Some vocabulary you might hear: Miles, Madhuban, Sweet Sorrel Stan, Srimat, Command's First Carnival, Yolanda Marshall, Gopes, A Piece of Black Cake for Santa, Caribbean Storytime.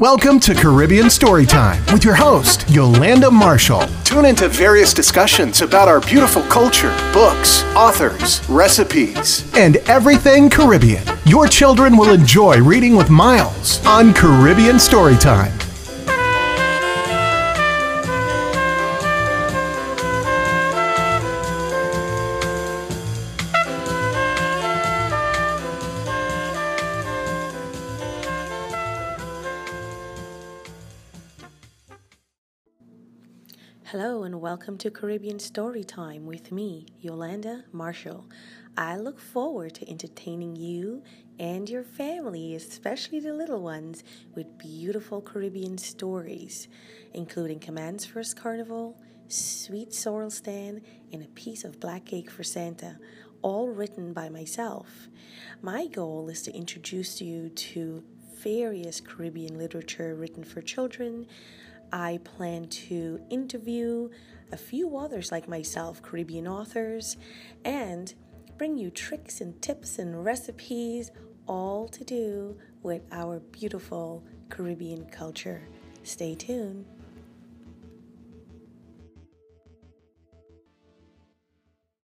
Welcome to Caribbean Storytime with your host, Yolanda Marshall. Tune into various discussions about our beautiful culture, books, authors, recipes, and everything Caribbean. Your children will enjoy reading with Miles on Caribbean Storytime. Hello and welcome to Caribbean Storytime with me, Yolanda Marshall. I look forward to entertaining you and your family, especially the little ones, with beautiful Caribbean stories, including Command's First Carnival, Sweet Sorrel Stan, and A Piece of Black Cake for Santa, all written by myself. My goal is to introduce you to various Caribbean literature written for children. I plan to interview a few others like myself, Caribbean authors, and bring you tricks and tips and recipes, all to do with our beautiful Caribbean culture. Stay tuned.